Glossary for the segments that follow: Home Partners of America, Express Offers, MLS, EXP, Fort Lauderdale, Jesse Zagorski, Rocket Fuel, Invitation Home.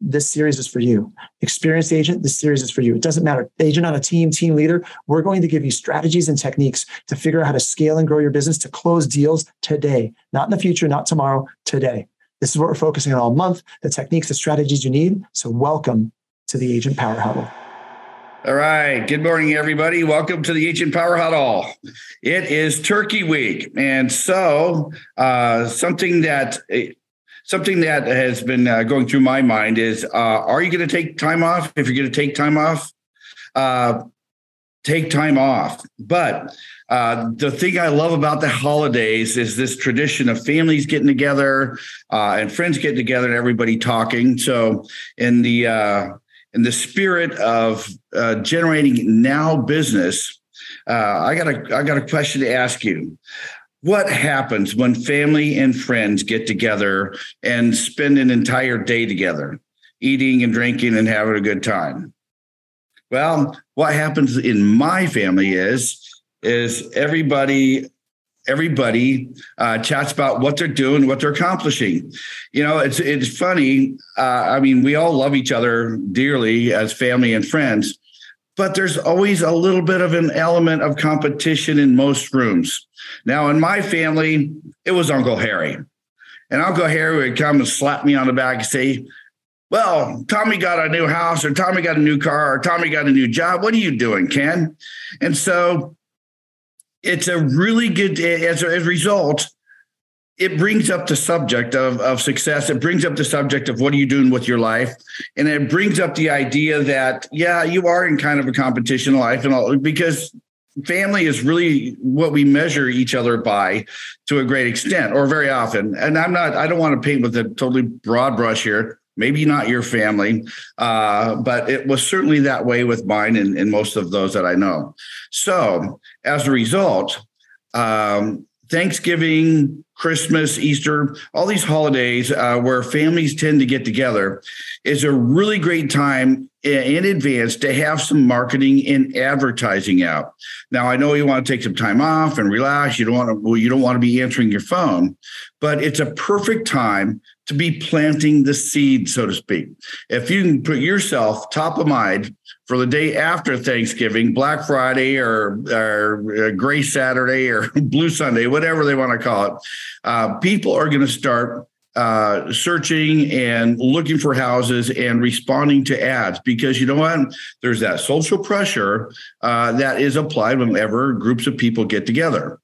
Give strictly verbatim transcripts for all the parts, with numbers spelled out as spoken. this series is for you. Experienced agent, this series is for you. It doesn't matter. Agent on a team, team leader, we're going to give you strategies and techniques to figure out how to scale and grow your business to close deals today, not in the future, not tomorrow, today. This is what we're focusing on all month, the techniques, the strategies you need. So welcome to the Agent Power Huddle. All right. Good morning, everybody. Welcome to the Agent Power Huddle. It is Turkey Week. And so uh, something that... Something that has been uh, going through my mind is, uh, are you going to take time off? If you're going to take time off, uh, take time off. But uh, the thing I love about the holidays is this tradition of families getting together uh, and friends getting together and everybody talking. So in the uh, in the spirit of uh, generating now business, uh, I got a I got a question to ask you. What happens when family and friends get together and spend an entire day together, eating and drinking and having a good time? Well, what happens in my family is, is everybody, everybody uh, chats about what they're doing, what they're accomplishing. You know, it's it's funny. Uh, I mean, we all love each other dearly as family and friends, but there's always a little bit of an element of competition in most rooms. Now, in my family, it was Uncle Harry. And Uncle Harry would come and slap me on the back and say, well, Tommy got a new house, or Tommy got a new car, or Tommy got a new job. What are you doing, Ken? And so it's a really good, as a result, it brings up the subject of, of success. It brings up the subject of what are you doing with your life? And it brings up the idea that, yeah, you are in kind of a competition life and all, because family is really what we measure each other by to a great extent, or very often. And I'm not, I don't want to paint with a totally broad brush here, maybe not your family, uh, but it was certainly that way with mine and, and most of those that I know. So as a result, um, Thanksgiving, Christmas, Easter, all these holidays uh, where families tend to get together is a really great time in advance to have some marketing and advertising out. Now, I know you want to take some time off and relax. You don't want to, well, you don't want to be answering your phone, but it's a perfect time to be planting the seed, so to speak. If you can put yourself top of mind for the day after Thanksgiving, Black Friday, or, or Gray Saturday, or Blue Sunday, whatever they want to call it, uh, people are going to start uh, searching and looking for houses and responding to ads, because you know what? There's that social pressure uh, that is applied whenever groups of people get together.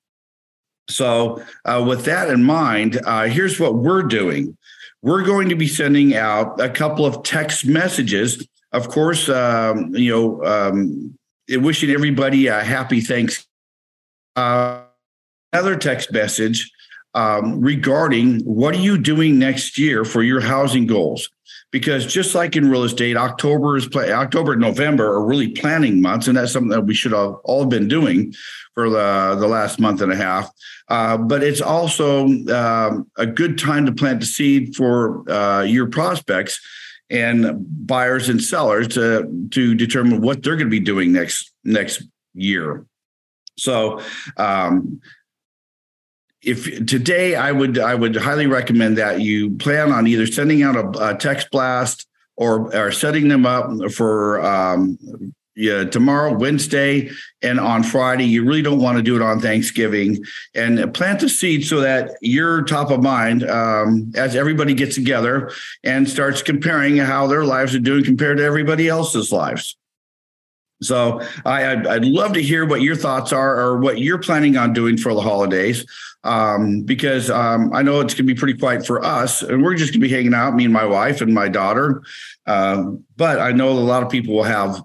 So uh, with that in mind, uh, here's what we're doing. We're going to be sending out a couple of text messages. Of course, um, you know, um, wishing everybody a happy Thanksgiving. Uh, another text message um, regarding what are you doing next year for your housing goals? Because just like in real estate, October is pl- October and November are really planning months, and that's something that we should have all been doing for the, the last month and a half. Uh, but it's also um, a good time to plant the seed for uh, your prospects and buyers and sellers to, to determine what they're going to be doing next next year. So um, if today I would I would highly recommend that you plan on either sending out a, a text blast or, or setting them up for um, yeah, tomorrow, Wednesday, and on Friday. You really don't want to do it on Thanksgiving, and plant the seed so that you're top of mind um, as everybody gets together and starts comparing how their lives are doing compared to everybody else's lives. So I, I'd, I'd love to hear what your thoughts are, or what you're planning on doing for the holidays, um, because um, I know it's going to be pretty quiet for us, and we're just going to be hanging out, me and my wife and my daughter. Uh, but I know a lot of people will have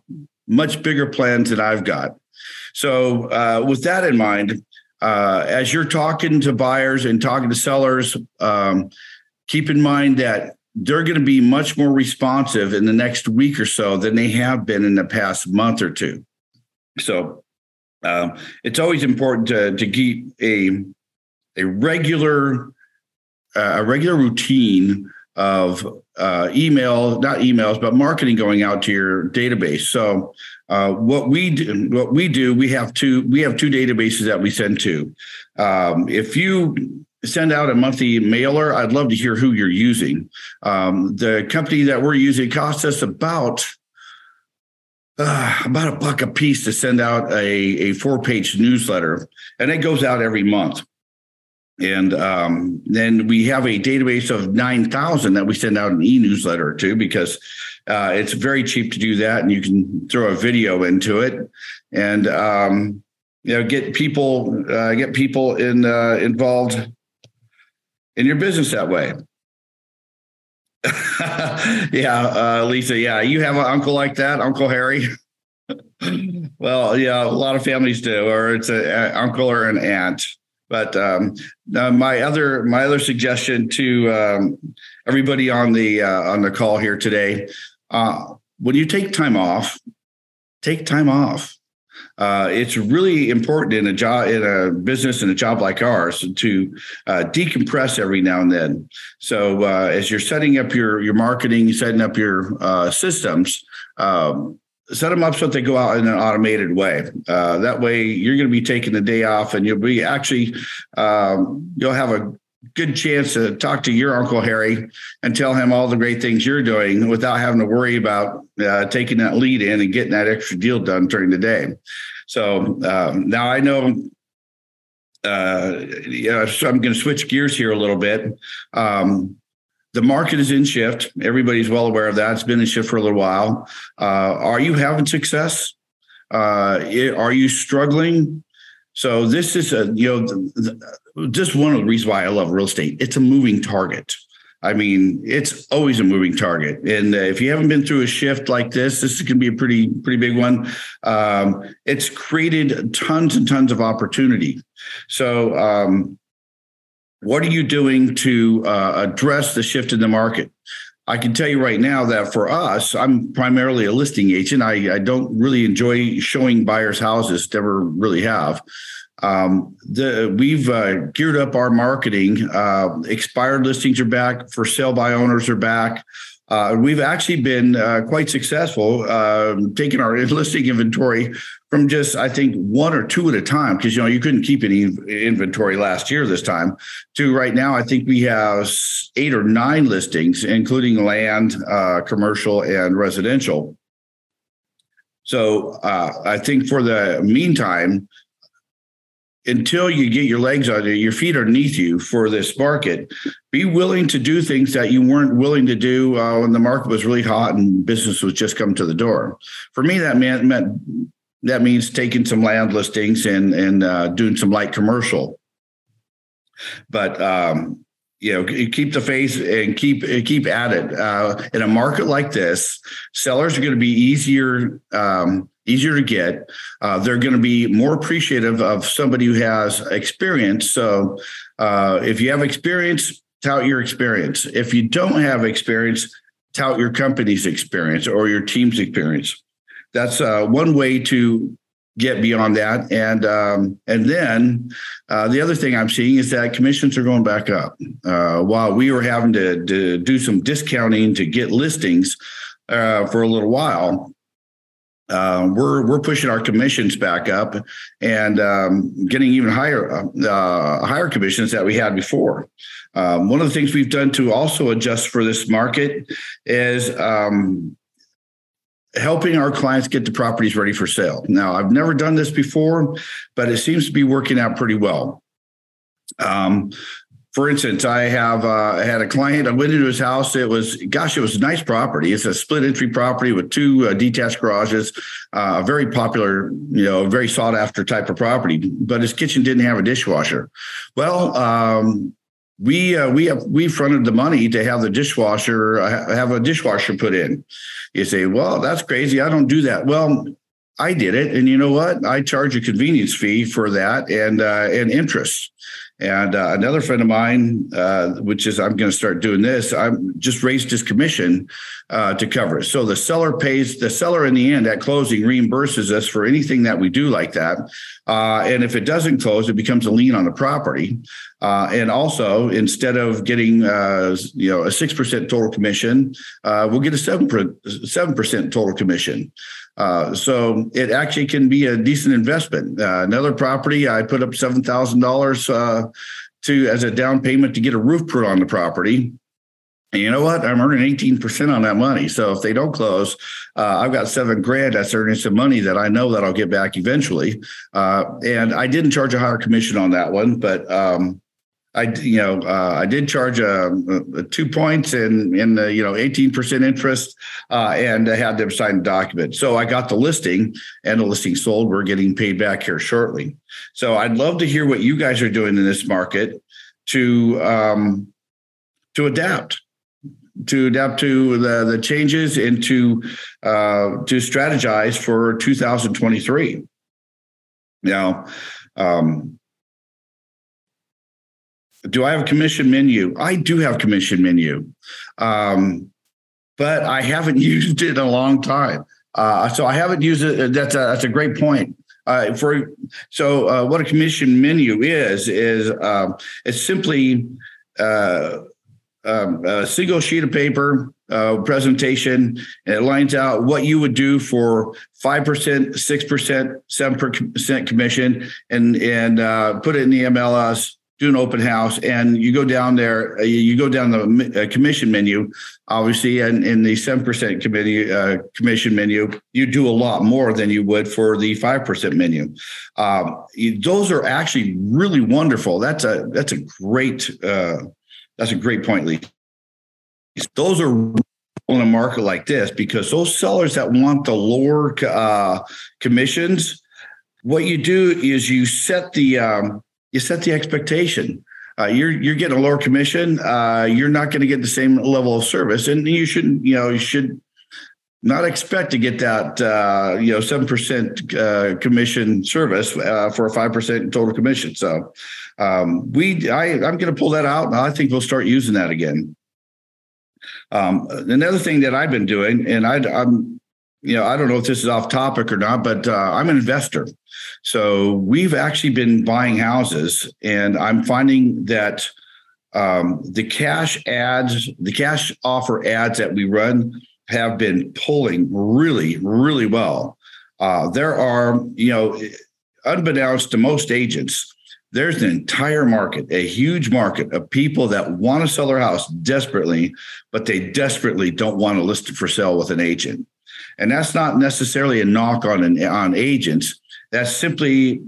much bigger plans than I've got. So uh, with that in mind, uh, as you're talking to buyers and talking to sellers, um, keep in mind that they're going to be much more responsive in the next week or so than they have been in the past month or two. So uh, it's always important to, to keep a a regular uh, a regular routine of uh, email, not emails, but marketing going out to your database. So uh, what we do, what we do, we have two we have two databases that we send to. Um, if you send out a monthly mailer, I'd love to hear who you're using. Um, the company that we're using costs us about uh, about a buck a piece to send out a, a four-page newsletter, and it goes out every month. And um, then we have a database of nine thousand that we send out an e-newsletter to, because uh, it's very cheap to do that, and you can throw a video into it, and um, you know, get people uh, get people in uh, involved in your business that way. yeah, uh, Lisa. Yeah, you have an uncle like that, Uncle Harry. Well, yeah, a lot of families do, or it's an uncle or an aunt. But um, uh, my other my other suggestion to um, everybody on the uh, on the call here today: uh, when you take time off, take time off. Uh, it's really important in a job, in a business, in a job like ours, to uh, decompress every now and then. So uh, as you're setting up your your marketing, setting up your uh, systems, um, set them up so that they go out in an automated way. Uh, that way, you're going to be taking the day off, and you'll be actually um, you'll have a good chance to talk to your Uncle Harry and tell him all the great things you're doing without having to worry about uh, taking that lead in and getting that extra deal done during the day. So um, now I know, uh, you know, so I'm going to switch gears here a little bit. Um, the market is in shift. Everybody's well aware of that. It's been in shift for a little while. Uh, are you having success? Uh, it, are you struggling? So this is a, you know, the, the, just one of the reasons why I love real estate. It's a moving target. I mean, it's always a moving target. And uh, if you haven't been through a shift like this, this is going to be a pretty, pretty big one. Um, it's created tons and tons of opportunity. So um, what are you doing to uh, address the shift in the market? I can tell you right now that for us, I'm primarily a listing agent. I, I don't really enjoy showing buyers houses, never really have. Um, the, we've uh, geared up our marketing. Uh, expired listings are back. For sale by owners are back. Uh, we've actually been uh, quite successful uh, taking our listing inventory from just, I think, one or two at a time, because, you know, you couldn't keep any inventory last year this time, to right now, I think we have eight or nine listings, including land, uh, commercial, and residential. So uh, I think for the meantime, until you get your legs under, your feet underneath you for this market, be willing to do things that you weren't willing to do uh, when the market was really hot and business was just coming to the door. For me, that meant, meant that means taking some land listings and and uh, doing some light commercial. But um, you know, keep the faith and keep keep at it. Uh, in a market like this, sellers are going to be easier. Um, easier to get. Uh, they're going to be more appreciative of somebody who has experience. So uh, if you have experience, tout your experience. If you don't have experience, tout your company's experience or your team's experience. That's uh, one way to get beyond that. And um, and then uh, the other thing I'm seeing is that commissions are going back up. Uh, while we were having to, to do some discounting to get listings uh, for a little while, Uh, we're we're pushing our commissions back up and um, getting even higher uh, higher commissions that we had before. Um, one of the things we've done to also adjust for this market is um, helping our clients get the properties ready for sale. Now, I've never done this before, but it seems to be working out pretty well. Um, For instance, I have uh, I had a client. I went into his house. It was, gosh, it was a nice property. It's a split entry property with two uh, detached garages, uh, a very popular, you know, very sought after type of property. But his kitchen didn't have a dishwasher. Well, um, we uh, we have, we fronted the money to have the dishwasher uh, have a dishwasher put in. You say, well, that's crazy. I don't do that. Well, I did it, and you know what? I charge a convenience fee for that and uh, and interest. And uh, another friend of mine, uh, which is I'm going to start doing this, I'm just raised his commission uh, to cover it. So the seller pays, the seller in the end at closing reimburses us for anything that we do like that. Uh, and if it doesn't close, it becomes a lien on the property. Uh, and also, instead of getting uh, you know a six percent total commission, uh, we'll get a seven percent total commission. Uh, so it actually can be a decent investment. Uh, another property, I put up seven thousand dollars uh, to as a down payment to get a roof put on the property. And you know what? I'm earning eighteen percent on that money. So if they don't close, uh, I've got seven grand that's earning some money that I know that I'll get back eventually. Uh, and I didn't charge a higher commission on that one, but um, I, you know, uh, I did charge a, a two points and in, in the, you know, eighteen percent interest, uh, and I had them sign a document. So I got the listing and the listing sold. We're getting paid back here shortly. So I'd love to hear what you guys are doing in this market to, um, to adapt, to adapt to the, the changes and to, uh, to strategize for two thousand twenty-three. Now, um, do I have a commission menu? I do have commission menu, um, but I haven't used it in a long time. Uh, so I haven't used it. That's a, that's a great point. Uh, for so uh, what a commission menu is, is um, it's simply uh, um, a single sheet of paper uh, presentation, and it lines out what you would do for five percent, six percent, seven percent commission, and, and uh, put it in the M L S. Do an open house, and you go down there, you go down the commission menu, obviously, and in the seven percent committee, uh, commission menu, you do a lot more than you would for the five percent menu. Um, you, those are actually really wonderful. That's a, that's a great, uh, that's a great point, Lee. Those are on a market like this, because those sellers that want the lower uh, commissions, what you do is you set the, um, You set the expectation. Uh, you're you're getting a lower commission. Uh, you're not going to get the same level of service, and you shouldn't. You know, you should not expect to get that. Uh, you know, seven percent uh, commission service uh, for a five percent total commission. So um, we, I, I'm going to pull that out, and I think we'll start using that again. Um, another thing that I've been doing, and I, I'm, you know, I don't know if this is off topic or not, but uh, I'm an investor. So we've actually been buying houses, and I'm finding that um, the cash ads, the cash offer ads that we run have been pulling really, really well. Uh, there are, you know, unbeknownst to most agents, there's an entire market, a huge market of people that want to sell their house desperately, but they desperately don't want to list it for sale with an agent. And that's not necessarily a knock on an, on agents. That's simply,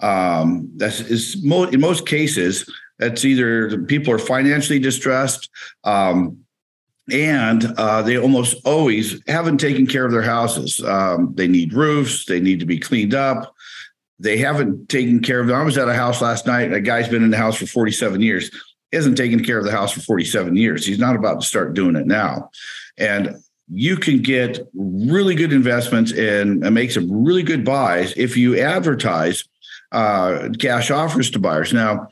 um, that's is mo- in most cases, that's either people are financially distressed um, and uh, they almost always haven't taken care of their houses. Um, they need roofs. They need to be cleaned up. They haven't taken care of them. I was at a house last night. A guy's been in the house for forty-seven years. He hasn't taken care of the house for forty-seven years. He's not about to start doing it now. And you can get really good investments and make some really good buys if you advertise uh, cash offers to buyers. Now,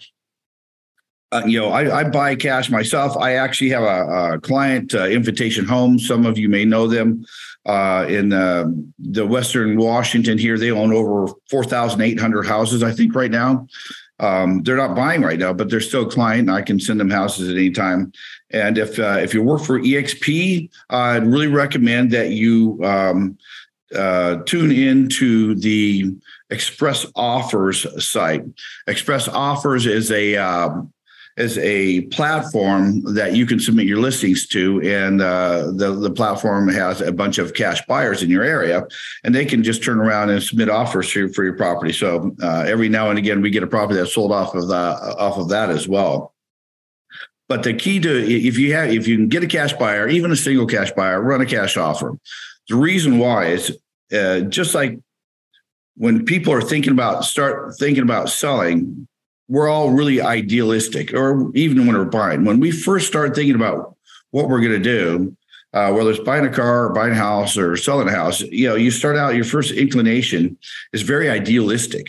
uh, you know, I, I buy cash myself. I actually have a, a client, uh, Invitation Home. Some of you may know them uh, in uh, the Western Washington here. They own over four thousand eight hundred houses, I think, right now. Um, they're not buying right now, but they're still a client. I can send them houses at any time. And if uh, if you work for E X P, uh, I'd really recommend that you um, uh, tune into the Express Offers site. Express Offers is a um, is a platform that you can submit your listings to, and uh, the the platform has a bunch of cash buyers in your area, and they can just turn around and submit offers for your, for your property. So uh, every now and again, we get a property that's sold off of the, off of that as well. But the key to if you have if you can get a cash buyer, even a single cash buyer, run a cash offer. The reason why is uh, just like when people are thinking about start thinking about selling. We're all really idealistic, or even when we're buying. When we first start thinking about what we're going to do, uh, whether it's buying a car or buying a house or selling a house, you know, you start out, your first inclination is very idealistic.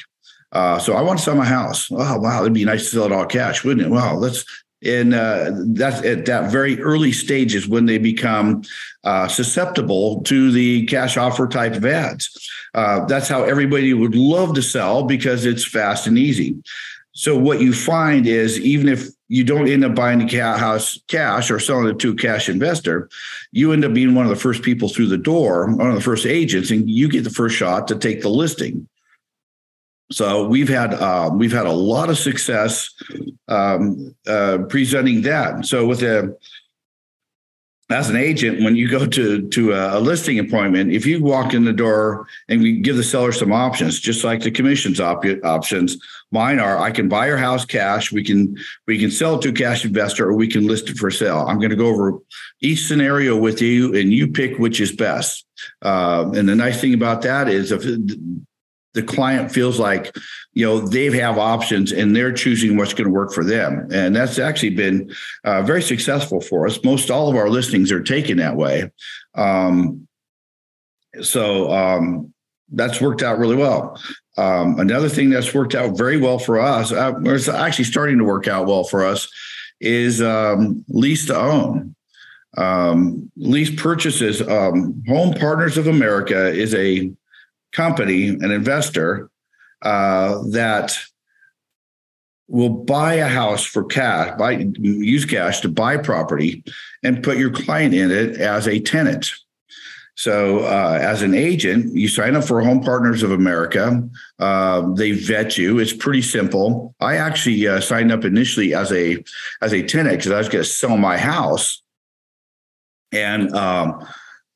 Uh, so I want to sell my house. Oh, wow. It'd be nice to sell it all cash, wouldn't it? Wow. Let's, and uh, that's at that very early stages when they become uh, susceptible to the cash offer type of ads. Uh, that's how everybody would love to sell because it's fast and easy. So what you find is even if you don't end up buying the house cash or selling it to a cash investor, you end up being one of the first people through the door, one of the first agents, and you get the first shot to take the listing. So we've had uh, we've had a lot of success um, uh, presenting that. So with a as an agent, when you go to to a listing appointment, if you walk in the door and we give the seller some options, just like the commissions op- options, mine are: I can buy your house cash, we can we can sell it to a cash investor, or we can list it for sale. I'm going to go over each scenario with you, and you pick which is best. Uh, and the nice thing about that is if the client feels like, you know, they have options and they're choosing what's going to work for them. And that's actually been uh, very successful for us. Most all of our listings are taken that way. Um, so um, that's worked out really well. Um, another thing that's worked out very well for us, uh, it's actually starting to work out well for us, is um, lease to own. Um, lease purchases. Um, Home Partners of America is a company, an investor uh, that will buy a house for cash, buy, use cash to buy property and put your client in it as a tenant. So uh, as an agent, you sign up for Home Partners of America. Uh, they vet you. It's pretty simple. I actually uh, signed up initially as a as a tenant because I was going to sell my house. And um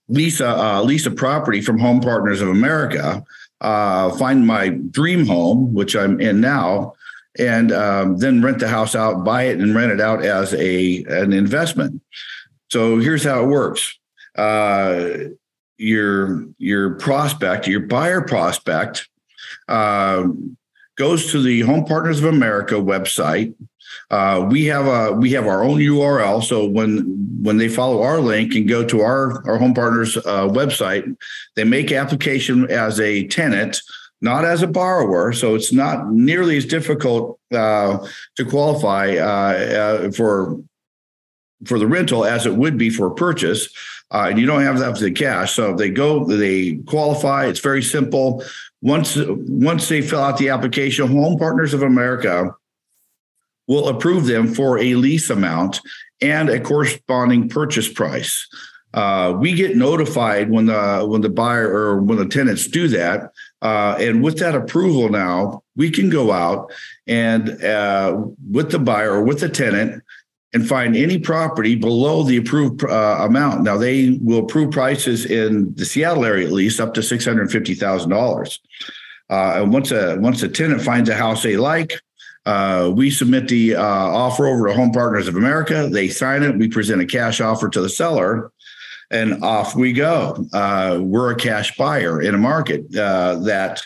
lease a, uh, lease a property from Home Partners of America, uh, find my dream home, which I'm in now, and um, then rent the house out, buy it and rent it out as a an investment. So here's how it works. Uh, your, your prospect, your buyer prospect uh, goes to the Home Partners of America website. Uh, we have a we have our own U R L, so when when they follow our link and go to our our Home Partners uh, website, they make application as a tenant, not as a borrower. So it's not nearly as difficult uh, to qualify uh, uh, for for the rental as it would be for a purchase. Uh, and you don't have that for the cash. So if they go, they qualify. It's very simple. Once once they fill out the application, Home Partners of America will approve them for a lease amount and a corresponding purchase price. Uh, we get notified when the when the buyer or when the tenants do that. Uh, and with that approval now, we can go out and uh, with the buyer or with the tenant and find any property below the approved uh, amount. Now, they will approve prices in the Seattle area, at least up to six hundred fifty thousand dollars. Uh, and once a, once a tenant finds a house they like, Uh, we submit the uh, offer over to Home Partners of America. They sign it. We present a cash offer to the seller, and off we go. Uh, we're a cash buyer in a market uh, that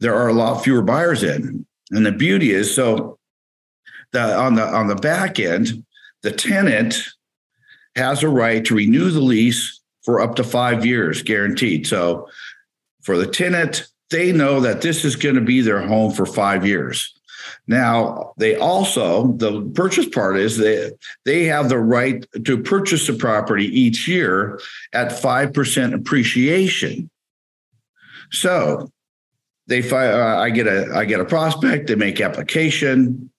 there are a lot fewer buyers in. And the beauty is, so the, on the on the back end, the tenant has a right to renew the lease for up to five years, guaranteed. So for the tenant, they know that this is going to be their home for five years. Now, they also, the purchase part is that they have the right to purchase the property each year at five percent appreciation. So they, I get a, I get a prospect, they make application,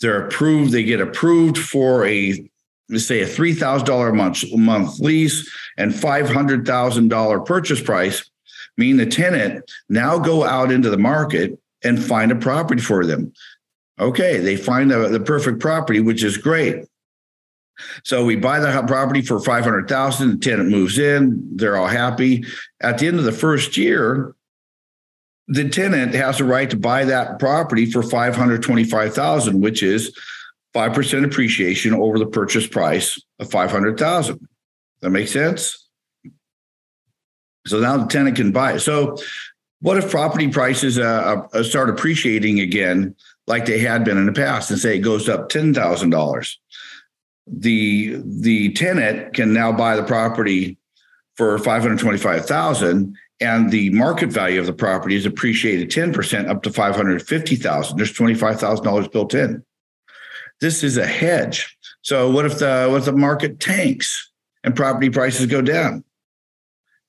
they're approved, they get approved for a, let's say a three thousand dollars a month, month lease and five hundred thousand dollars purchase price, meaning the tenant now go out into the market and find a property for them. Okay, they find the, the perfect property, which is great. So we buy the property for five hundred thousand dollars, the tenant moves in, they're all happy. At the end of the first year, the tenant has the right to buy that property for five hundred twenty-five thousand dollars, which is five percent appreciation over the purchase price of five hundred thousand dollars. That makes sense? So now the tenant can buy it. So what if property prices uh, uh, start appreciating again, like they had been in the past, and say it goes up ten thousand dollars? The the tenant can now buy the property for five hundred twenty-five thousand dollars and the market value of the property is appreciated ten percent up to five hundred fifty thousand dollars. There's twenty-five thousand dollars built in. This is a hedge. So what if the what if the market tanks and property prices go down?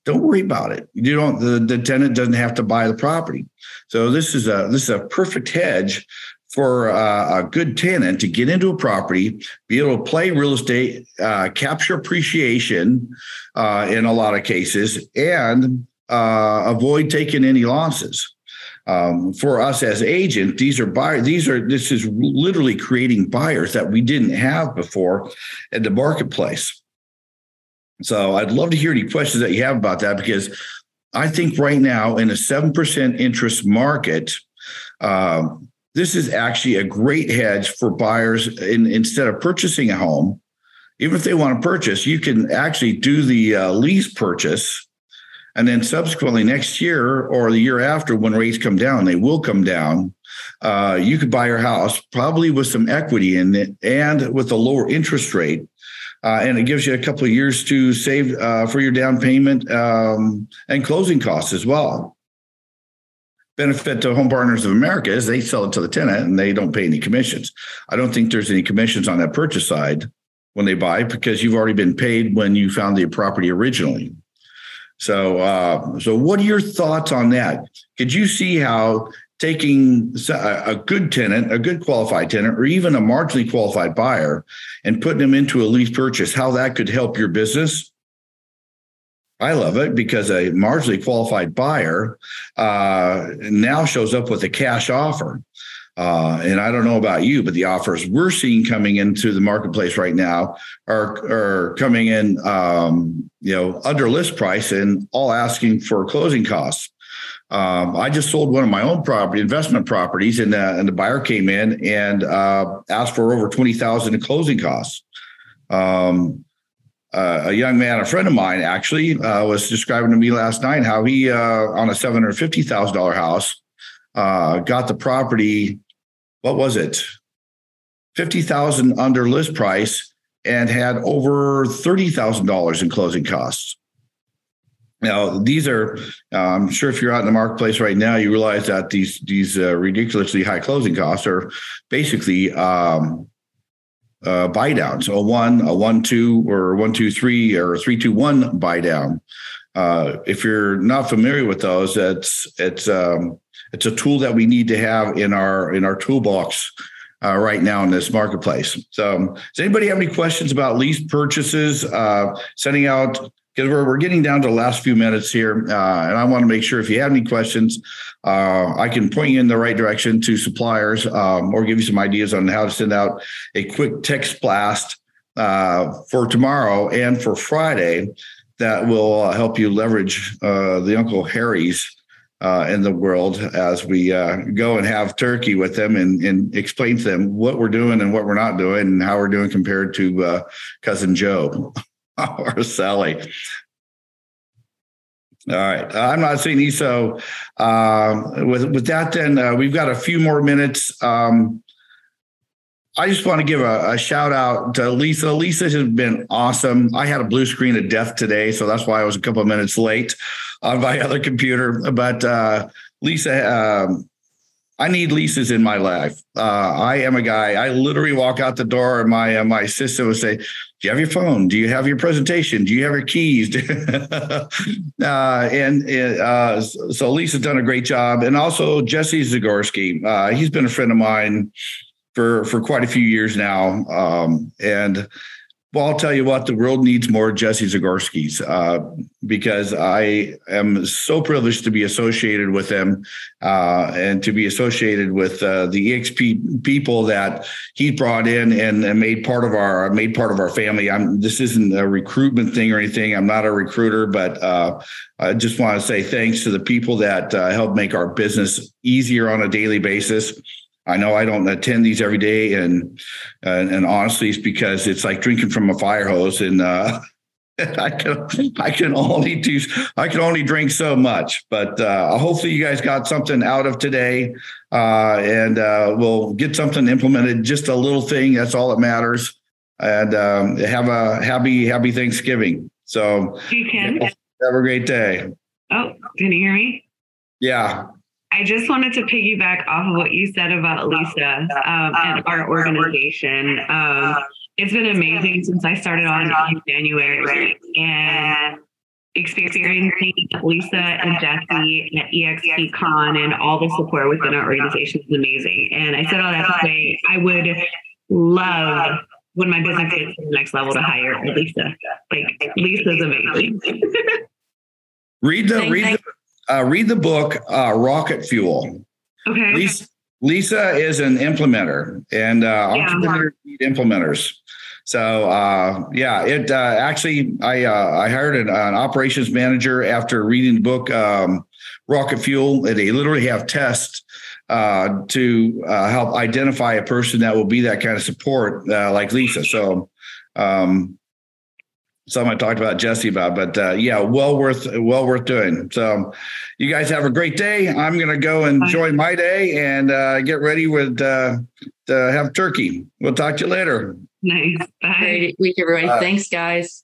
Don't worry about it. You don't. The, the tenant doesn't have to buy the property. So this is a this is a perfect hedge for uh, a good tenant to get into a property, be able to play real estate, uh, capture appreciation uh, in a lot of cases, and uh, avoid taking any losses. Um, for us as agent, these are buyers. These are this is literally creating buyers that we didn't have before in the marketplace. So I'd love to hear any questions that you have about that, because I think right now in a seven percent interest market, uh, this is actually a great hedge for buyers. In, instead of purchasing a home, even if they want to purchase, you can actually do the uh, lease purchase. And then subsequently next year or the year after, when rates come down, they will come down. Uh, you could buy your house probably with some equity in it and with a lower interest rate. Uh, and it gives you a couple of years to save uh, for your down payment um, and closing costs as well. Benefit to Home Partners of America is they sell it to the tenant and they don't pay any commissions. I don't think there's any commissions on that purchase side when they buy, because you've already been paid when you found the property originally. So, uh, so what are your thoughts on that? Could you see how taking a good tenant, a good qualified tenant, or even a marginally qualified buyer and putting them into a lease purchase, how that could help your business? I love it, because a marginally qualified buyer uh, now shows up with a cash offer. Uh, and I don't know about you, but the offers we're seeing coming into the marketplace right now are, are coming in, um, you know, under list price and all asking for closing costs. Um, I just sold one of my own property, investment properties, and, uh, and the buyer came in and uh, asked for over twenty thousand dollars in closing costs. Um, uh, a young man, a friend of mine, actually uh, was describing to me last night how he, uh, on a seven hundred fifty thousand dollars house, uh, got the property, what was it, fifty thousand dollars under list price, and had over thirty thousand dollars in closing costs. Now, these are, uh, I'm sure if you're out in the marketplace right now, you realize that these these uh, ridiculously high closing costs are basically um, uh, buy downs, a one, a one, two, or one, two, three, or three, two, one buy down. Uh, if you're not familiar with those, it's it's um, it's a tool that we need to have in our in our toolbox Uh, right now in this marketplace. So does anybody have any questions about lease purchases, uh, sending out, because we're, we're getting down to the last few minutes here. Uh, and I want to make sure if you have any questions, uh, I can point you in the right direction to suppliers, um, or give you some ideas on how to send out a quick text blast uh, for tomorrow and for Friday that will uh, help you leverage uh, the Uncle Harry's Uh, in the world as we uh, go and have turkey with them and, and explain to them what we're doing and what we're not doing and how we're doing compared to uh, Cousin Joe or Sally. All right. Uh, I'm not seeing you. So uh, with, with that, then uh, we've got a few more minutes. Um, I just want to give a, a shout out to Lisa. Lisa has been awesome. I had a blue screen of death today, so that's why I was a couple of minutes late on my other computer. But uh, Lisa, um, I need Lisa's in my life. Uh, I am a guy. I literally walk out the door, and my uh, my assistant would say, "Do you have your phone? Do you have your presentation? Do you have your keys?" uh, and uh, so Lisa's done a great job, and also Jesse Zagorski. Uh, he's been a friend of mine for, for quite a few years now. Um, and well, I'll tell you what, the world needs more Jesse Zagorskis, uh, because I am so privileged to be associated with him, uh, and to be associated with uh, the E X P people that he brought in and, and made part of our, made part of our family. I'm, this isn't a recruitment thing or anything. I'm not a recruiter, but uh, I just want to say thanks to the people that uh, help make our business easier on a daily basis. I know I don't attend these every day, and and, and honestly, it's because it's like drinking from a fire hose, and uh, I can I can only do I can only drink so much. But uh, hopefully, you guys got something out of today, uh, and uh, we'll get something implemented. Just a little thing. That's all that matters. And um, have a happy happy Thanksgiving. So you can have a great day. Oh, can you hear me? Yeah. I just wanted to piggyback off of what you said about Lisa um, and our organization. Um, it's been amazing since I started on in January and experiencing Lisa and Jesse at E X P Con and all the support within our organization is amazing. And I said all that to say, I would love when my business gets to the next level to hire Lisa. Like, Lisa's amazing. Read the read the, uh, read the book uh, Rocket Fuel. Okay. Lisa, Lisa is an implementer, and uh, yeah. entrepreneurs need implementers. So uh, yeah, it uh, actually I uh, I hired an, an operations manager after reading the book um, Rocket Fuel. And they literally have tests uh, to uh, help identify a person that will be that kind of support, uh, like Lisa. So. Um, Something I talked about Jesse about, but uh, yeah, well worth well worth doing. So, you guys have a great day. I'm gonna go enjoy my day and uh, get ready with uh, to have turkey. We'll talk to you later. Nice. Bye. Great week, everybody. Bye. Thanks, guys.